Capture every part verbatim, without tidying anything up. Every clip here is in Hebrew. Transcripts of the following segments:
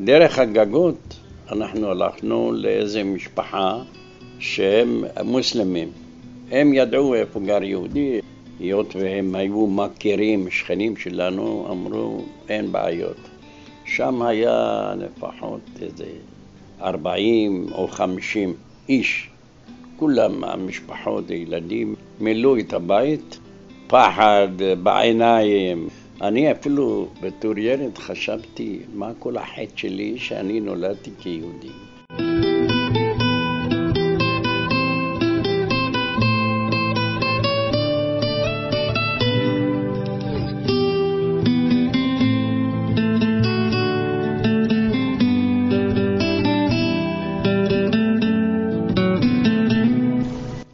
דרך הגגות אנחנו הלכנו לאיזה משפחה שהם מוסלמים. הם ידעו איפה גר יהודי, היות והם היו מכירים, שכנים שלנו, אמרו אין בעיות. שם היה לפחות איזה ארבעים או חמישים איש. כולם, המשפחות, הילדים, מילאו את הבית, פחד בעיניים. אני אפילו בתור ילד חשבתי מה כל החטא שלי שאני נולדתי כיהודי.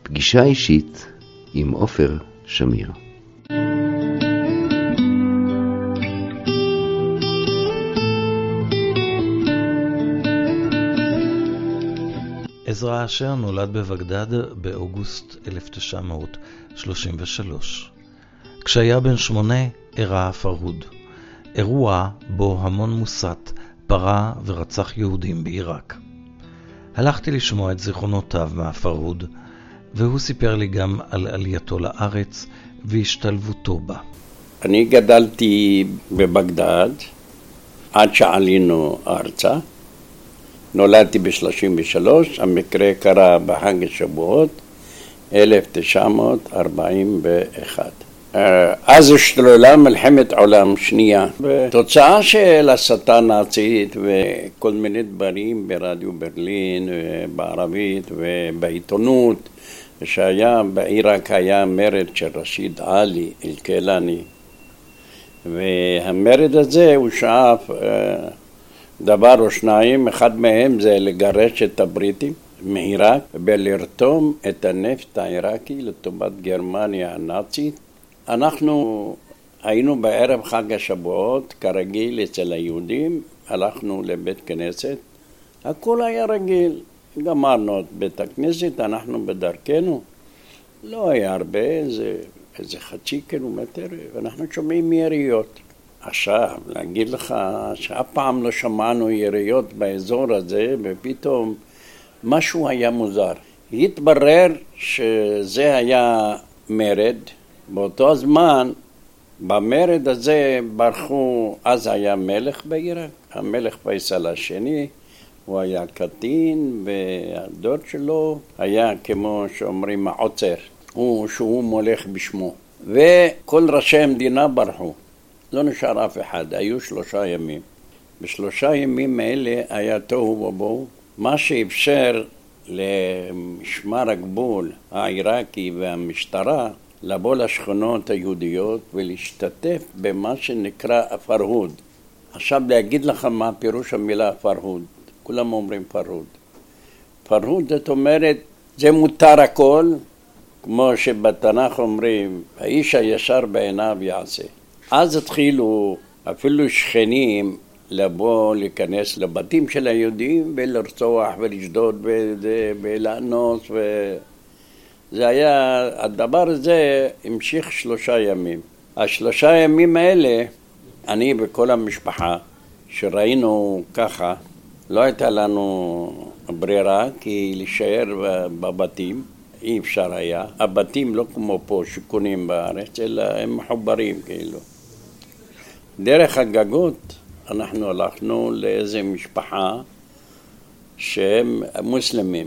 פגישה אישית עם עופר שמיר. עזרא אשר נולד בבגדד באוגוסט אלף תשע מאות שלושים ושלוש. כשהיה בן שמונה אירע הפרהוד, אירוע בו המון מוסת פרה ורצח יהודים בעיראק. הלכתי לשמוע את זיכרונותיו מהפרהוד, והוא סיפר לי גם על עלייתו לארץ והשתלבותו בה. אני גדלתי בבגדד עד שעלינו ארצה. נולדתי ב-שלושים ושלוש, המקרה קרה בחג השבועות, אלף תשע מאות ארבעים ואחת. אז השתוללה מלחמת עולם שנייה, תוצאה של הסתה נאצית וכל מיני דברים ברדיו ברלין, בערבית ובעיתונות, שהיה בעיראק היה מרד של רשיד אלי אלקלני, והמרד הזה הוא שאף דבר או שניים, אחד מהם זה לגרש את הבריטים מעיראק ולרתום את הנפט העיראקי לטובת גרמניה הנאצית. אנחנו היינו בערב חג השבועות, כרגיל אצל היהודים, הלכנו לבית כנסת, הכל היה רגיל, גמרנו את בית הכנסת, אנחנו בדרכנו, לא היה הרבה, איזה, איזה חצי קילומטר, ואנחנו שומעים יריות. עכשיו, להגיד לך שאף פעם לא שמענו יריות באזור הזה, ופתאום משהו היה מוזר. התברר שזה היה מרד. באותו הזמן, במרד הזה ברחו, אז היה מלך בעיראק, המלך פייסל השני, הוא היה קטין, והדוד שלו היה כמו שאומרים העוצר, הוא שהוא מולך בשמו. וכל ראשי המדינה ברחו. לא נשאר אף אחד, היו שלושה ימים. בשלושה ימים האלה היה תוהו ובוהו, מה שאפשר למשמר הגבול העיראקי והמשטרה לבוא לשכונות היהודיות ולהשתתף במה שנקרא הפרהוד. עכשיו להגיד לך מה פירוש המילה פרהוד. כולם אומרים פרהוד. פרהוד זאת אומרת, זה מותר הכל, כמו שבתנ"ך אומרים, האיש הישר בעיניו יעשה. אז התחילו אפילו שכנים לבוא להיכנס לבתים של היהודים ולרצוח ולשדוד ולאנוס. זה היה, הדבר הזה המשיך שלושה ימים. השלושה ימים האלה, אני וכל המשפחה שראינו ככה, לא הייתה לנו ברירה כי להישאר בבתים, אי אפשר היה. הבתים לא כמו פה שקונים בארץ, אלא הם מחוברים כאילו. דרך הגגות אנחנו הלכנו לאיזה משפחה שהם מוסלמים.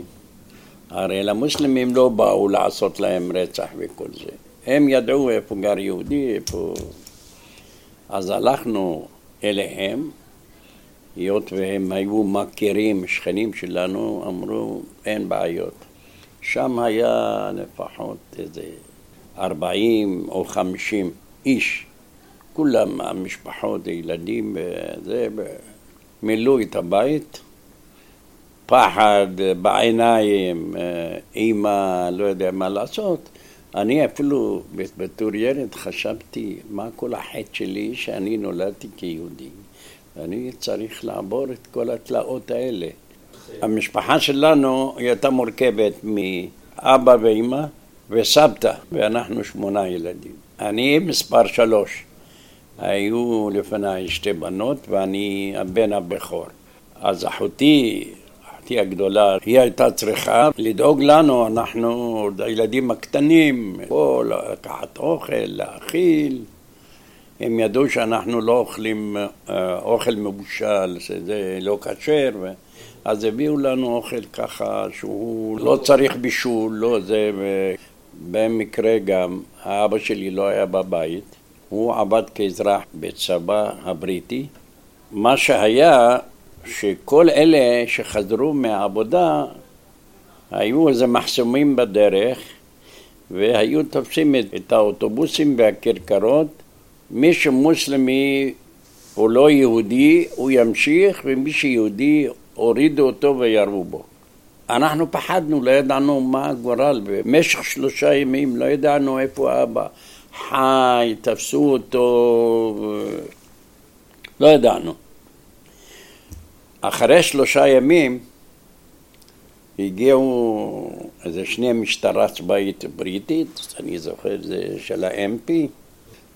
הרי למוסלמים לא באו לעשות להם רצח וכל זה. הם ידעו איפה גר יהודי, איפה... אז הלכנו אליהם, היות והם היו מכירים, שכנים שלנו, אמרו אין בעיות. שם היה לפחות איזה ארבעים או חמישים איש. כולם, המשפחות, הילדים, זה, מילאו את הבית, פחד בעיניים, אימא, לא יודע מה לעשות. אני אפילו בתור ילד חשבתי מה כל החטא שלי שאני נולדתי כיהודי. אני צריך לעבור את כל התלאות האלה. המשפחה שלנו הייתה מורכבת מאבא ואמא וסבתא, ואנחנו שמונה ילדים. אני מספר שלוש. היו לפני שתי בנות ואני הבן הבכור. אז אחותי, אחותי הגדולה, היא הייתה צריכה לדאוג לנו, אנחנו הילדים הקטנים, פה לקחת אוכל, להאכיל. הם ידעו שאנחנו לא אוכלים אוכל מבושל, שזה לא כשר, אז הביאו לנו אוכל ככה שהוא לא צריך בישול, לא זה. במקרה גם, האבא שלי לא היה בבית, הוא עבד כאזרח בצבא הבריטי. מה שהיה, שכל אלה שחזרו מהעבודה, היו איזה מחסומים בדרך, והיו תופסים את האוטובוסים והכרכרות. מי שמוסלמי הוא לא יהודי, הוא ימשיך, ומי שיהודי הורידו אותו וירו בו. אנחנו פחדנו, לא ידענו מה הגורל, במשך שלושה ימים לא ידענו איפה אבא חי, תפסו אותו, לא ידענו. אחרי שלושה ימים הגיעו איזה שני משטרה צבאית בריטית, אני זוכר זה של ה-אם פי,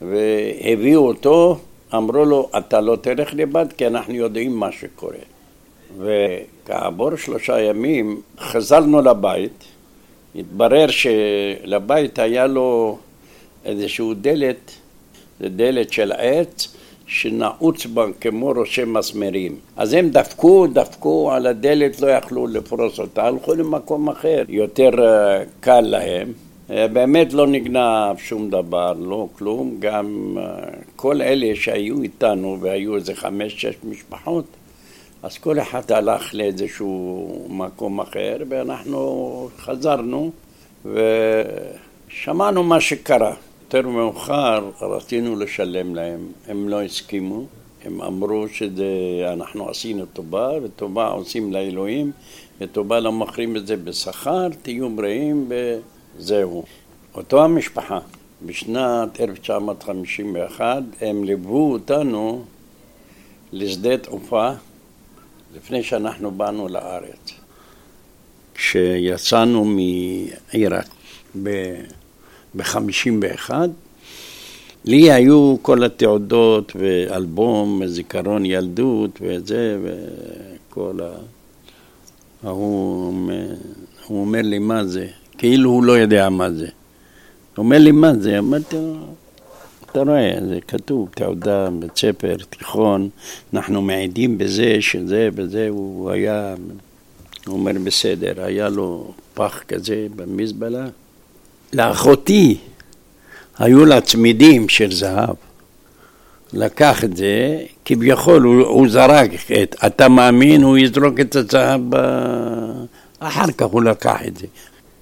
והביאו אותו, אמרו לו, אתה לא תלך לבד כי אנחנו יודעים מה שקורה. וכעבור שלושה ימים חזרנו לבית, התברר שלבית היה לו איזשהו דלת, זה דלת של עץ, שנעוץ בה כמו ראשי מסמרים. אז הם דפקו, דפקו על הדלת, לא יכלו לפרוס אותה, הלכו למקום אחר, יותר קל להם. באמת לא נגנב שום דבר, לא כלום, גם כל אלה שהיו איתנו, והיו איזה חמש, שש משפחות, אז כל אחד הלך לאיזשהו מקום אחר, ואנחנו חזרנו ושמענו מה שקרה. יותר מאוחר רצינו לשלם להם, הם לא הסכימו, הם אמרו שאנחנו עשינו טובה, וטובה עושים לאלוהים, וטובה לא מכרים את זה בשכר, תהיו בריאים וזהו. אותו המשפחה, בשנת אלף תשע מאות חמישים ואחת הם ליוו אותנו לשדה תעופה, לפני שאנחנו באנו לארץ. כשיצאנו מעיראק ב-חמישים ואחת, לי היו כל התעודות ואלבום, זיכרון ילדות וזה וכל ה... הוא, הוא אומר לי מה זה, כאילו הוא לא יודע מה זה. הוא אומר לי מה זה, אמרתי לו, אתה רואה, זה כתוב, תעודה, בית ספר, תיכון, אנחנו מעידים בזה, שזה וזה, הוא היה, הוא אומר בסדר, היה לו פח כזה במזבלה. לאחותי היו לה צמידים של זהב, לקח את זה, כביכול הוא, הוא זרק, את, אתה מאמין, הוא יזרוק את הזהב, אחר כך הוא לקח את זה.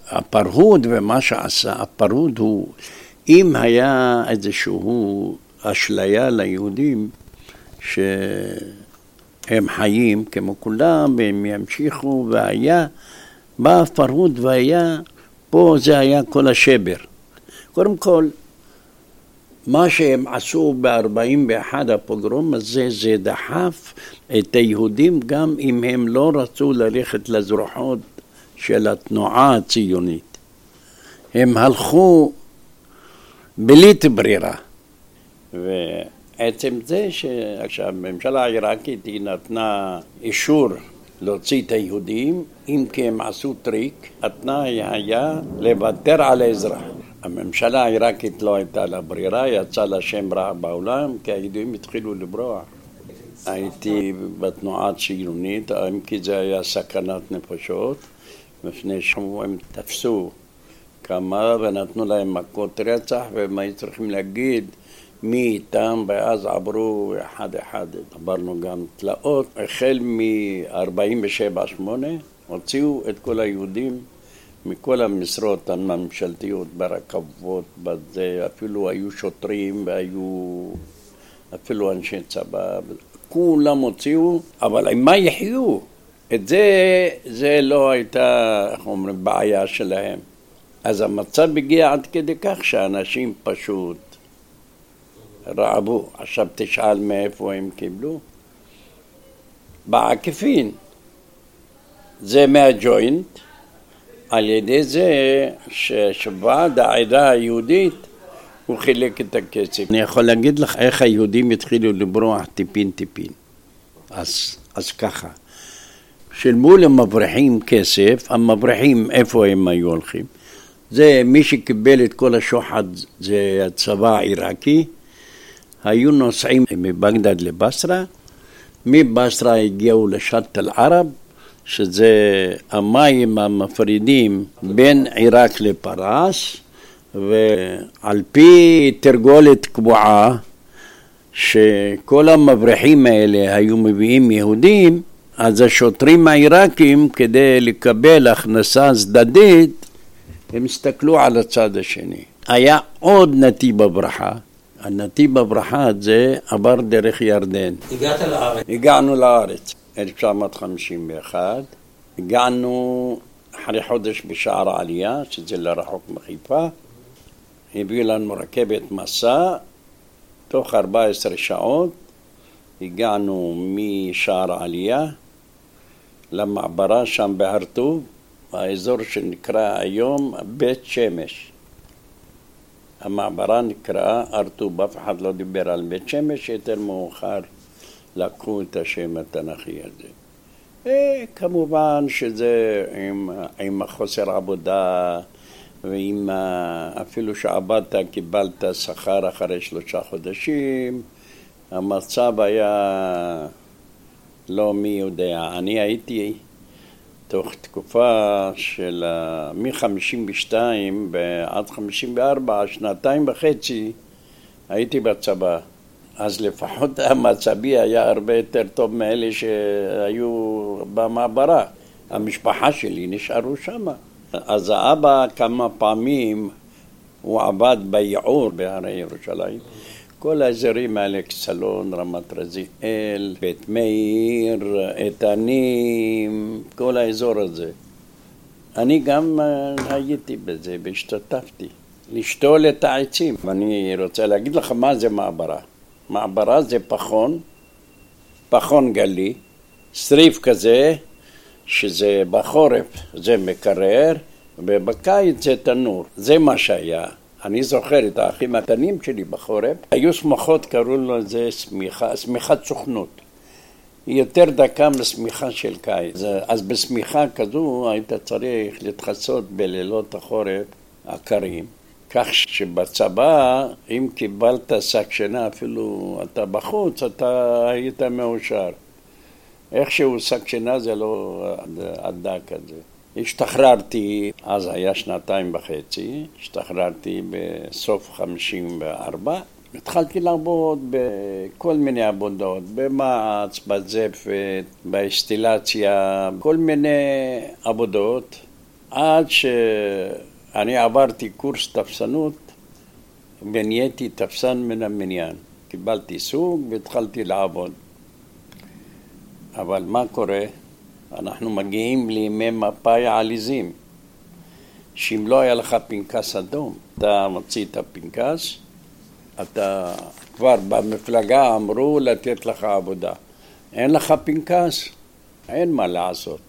הפרהוד ומה שעשה, הפרהוד הוא... אם היה איזשהו אשליה ליהודים שהם חיים כמו כולם והם ימשיכו, והיה, בא הפרהוד והיה, פה זה היה כל השבר. קודם כל, מה שהם עשו ב-ארבעים ואחת הפוגרום הזה, זה דחף את היהודים גם אם הם לא רצו ללכת לזרוחות של התנועה הציונית. הם הלכו בלית ברירה. ועצם זה שהממשלה העיראקית היא נתנה אישור להוציא את היהודים, אם כי הם עשו טריק, התנאי היה לוותר על האזרח. הממשלה העיראקית לא הייתה לה ברירה, יצא לה שם רע בעולם, כי היהודים התחילו לברוח. הייתי בתנועה ציונית, אם כי זה היה סכנת נפשות, לפני שבועיים תפסו כמה ונתנו להם מכות רצח, והם היו צריכים להגיד מי איתם, ואז עברו אחד אחד. עברנו גם תלאות, החל מ-ארבעים ושבע שמונה הוציאו את כל היהודים מכל המשרות הממשלתיות, ברכבות, בזה, אפילו היו שוטרים והיו אפילו אנשי צבא, כולם הוציאו, אבל עם מה יחיו? את זה, זה לא הייתה, איך אומרים, בעיה שלהם. אז המצב הגיע עד כדי כך שאנשים פשוט רעבו. עכשיו תשאל מאיפה הם קיבלו. בעקיפין. זה מהג'וינט, על ידי זה שוועד העדה היהודית הוא חילק את הכסף. אני יכול להגיד לך איך היהודים התחילו לברוח טיפין טיפין. אז, אז ככה, שילמו למבריחים כסף, המבריחים איפה הם היו הולכים? זה מי שקיבל את כל השוחד, זה הצבא העיראקי, היו נוסעים מבגדד לבסרה, מבסרה הגיעו לשט אל ערב, שזה המים המפרידים בין עיראק לפרס, ועל פי תרגולת קבועה שכל המבריחים האלה היו מביאים יהודים, אז השוטרים העיראקים כדי לקבל הכנסה צדדית הם הסתכלו על הצד השני. היה עוד נתיב הברחה, הנתיב הברחה הזה עבר דרך ירדן. הגעת לארץ? הגענו לארץ, אלף תשע מאות חמישים ואחת, הגענו אחרי חודש בשער העלייה, שזה לרחוק מחיפה, הביאו לנו רכבת מסע, תוך ארבע עשרה שעות, הגענו משער העלייה למעברה שם בהר טוב, האזור שנקרא היום בית שמש. המעברה נקרא הר טוב, אף אחד לא דיבר על בית שמש, יותר מאוחר לקחו את השם התנ"כי הזה. כמובן שזה עם, עם החוסר עבודה, ועם אפילו שעבדת קיבלת שכר אחרי שלושה חודשים, המצב היה לא מי יודע. אני הייתי תוך תקופה של מ-חמישים ושתיים ועד חמישים וארבע, שנתיים וחצי, הייתי בצבא. אז לפחות המצבי היה הרבה יותר טוב מאלה שהיו במעברה. המשפחה שלי נשארו שם. אז האבא כמה פעמים הוא עבד ביעור בהרי ירושלים. כל האזרים האלה, סלון, רמת רזיאל, בית מאיר, איתנים, כל האזור הזה. אני גם הייתי בזה והשתתפתי. לשתול את העצים. ואני רוצה להגיד לך מה זה מעברה. מעברה זה פחון, פחון גלי, שריף כזה, שזה בחורף זה מקרר, ובקיץ זה תנור. זה מה שהיה. אני זוכר את האחים התנים שלי בחורף. היו שמחות, קראו לו לזה סמיכה, סמיכת סוכנות. היא יותר דקה מסמיכה של קיץ. אז בסמיכה כזו היית צריך להתחסות בלילות החורף הקרים. כך שבצבא, אם קיבלת שק שינה, אפילו אתה בחוץ, אתה היית מאושר. איכשהו שק שינה זה לא הדק הזה. השתחררתי, אז היה שנתיים וחצי, השתחררתי בסוף חמישים וארבע, התחלתי לעבוד בכל מיני עבודות, במעץ, בזפת, באינסטלציה, כל מיני עבודות, עד שאני עברתי קורס תפסנות, ונהייתי תפסן מן המניין. קיבלתי סוג והתחלתי לעבוד. אבל מה קורה? אנחנו מגיעים לימי מפאי העליזים, שאם לא היה לך פנקס אדום, אתה מוציא את הפנקס, אתה כבר במפלגה אמרו לתת לך עבודה. אין לך פנקס, אין מה לעשות.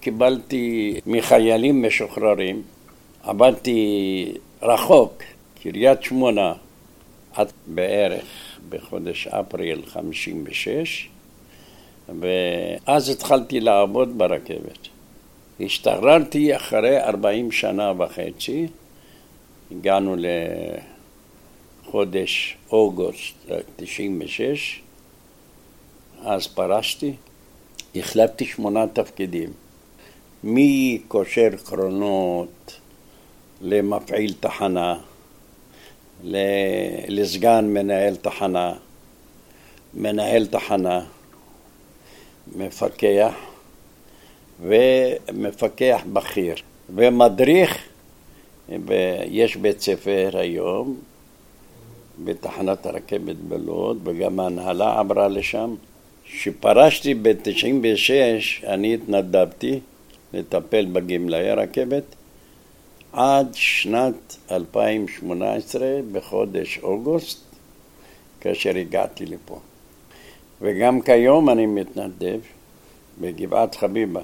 קיבלתי מחיילים משוחררים, עבדתי רחוק, קריית שמונה, עד בערך בחודש אפריל חמישים ושש, ואז התחלתי לעבוד ברכבת. השתחררתי אחרי ארבעים שנה וחצי, הגענו לחודש אוגוסט תשעים ושש, אז פרשתי, החלפתי שמונה תפקידים, מקושר קרונות למפעיל תחנה, לסגן מנהל תחנה, מנהל תחנה, מפקח ומפקח בכיר ומדריך, ויש בית ספר היום בתחנת הרכבת בלוד, וגם ההנהלה עברה לשם. כשפרשתי ב-תשעים ושש אני התנדבתי לטפל בגמלאי הרכבת עד שנת אלפיים שמונה עשרה בחודש אוגוסט, כאשר הגעתי לפה. וגם כיום אני מתנדב בגבעת חביבה.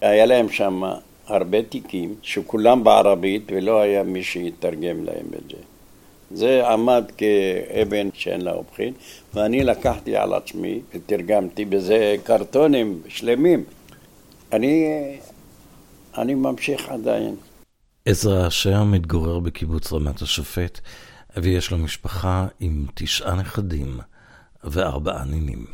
היה להם שם הרבה תיקים שכולם בערבית ולא היה מי שיתרגם להם את זה. זה עמד כאבן שאין לה הופכין, ואני לקחתי על עצמי ותרגמתי בזה קרטונים שלמים. אני, אני ממשיך עדיין. עזרא אשר מתגורר בקיבוץ רמת השופט, ויש לו משפחה עם תשעה נכדים וארבעה נינים.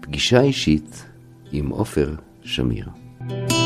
פגישה אישית עם עופר שמיר.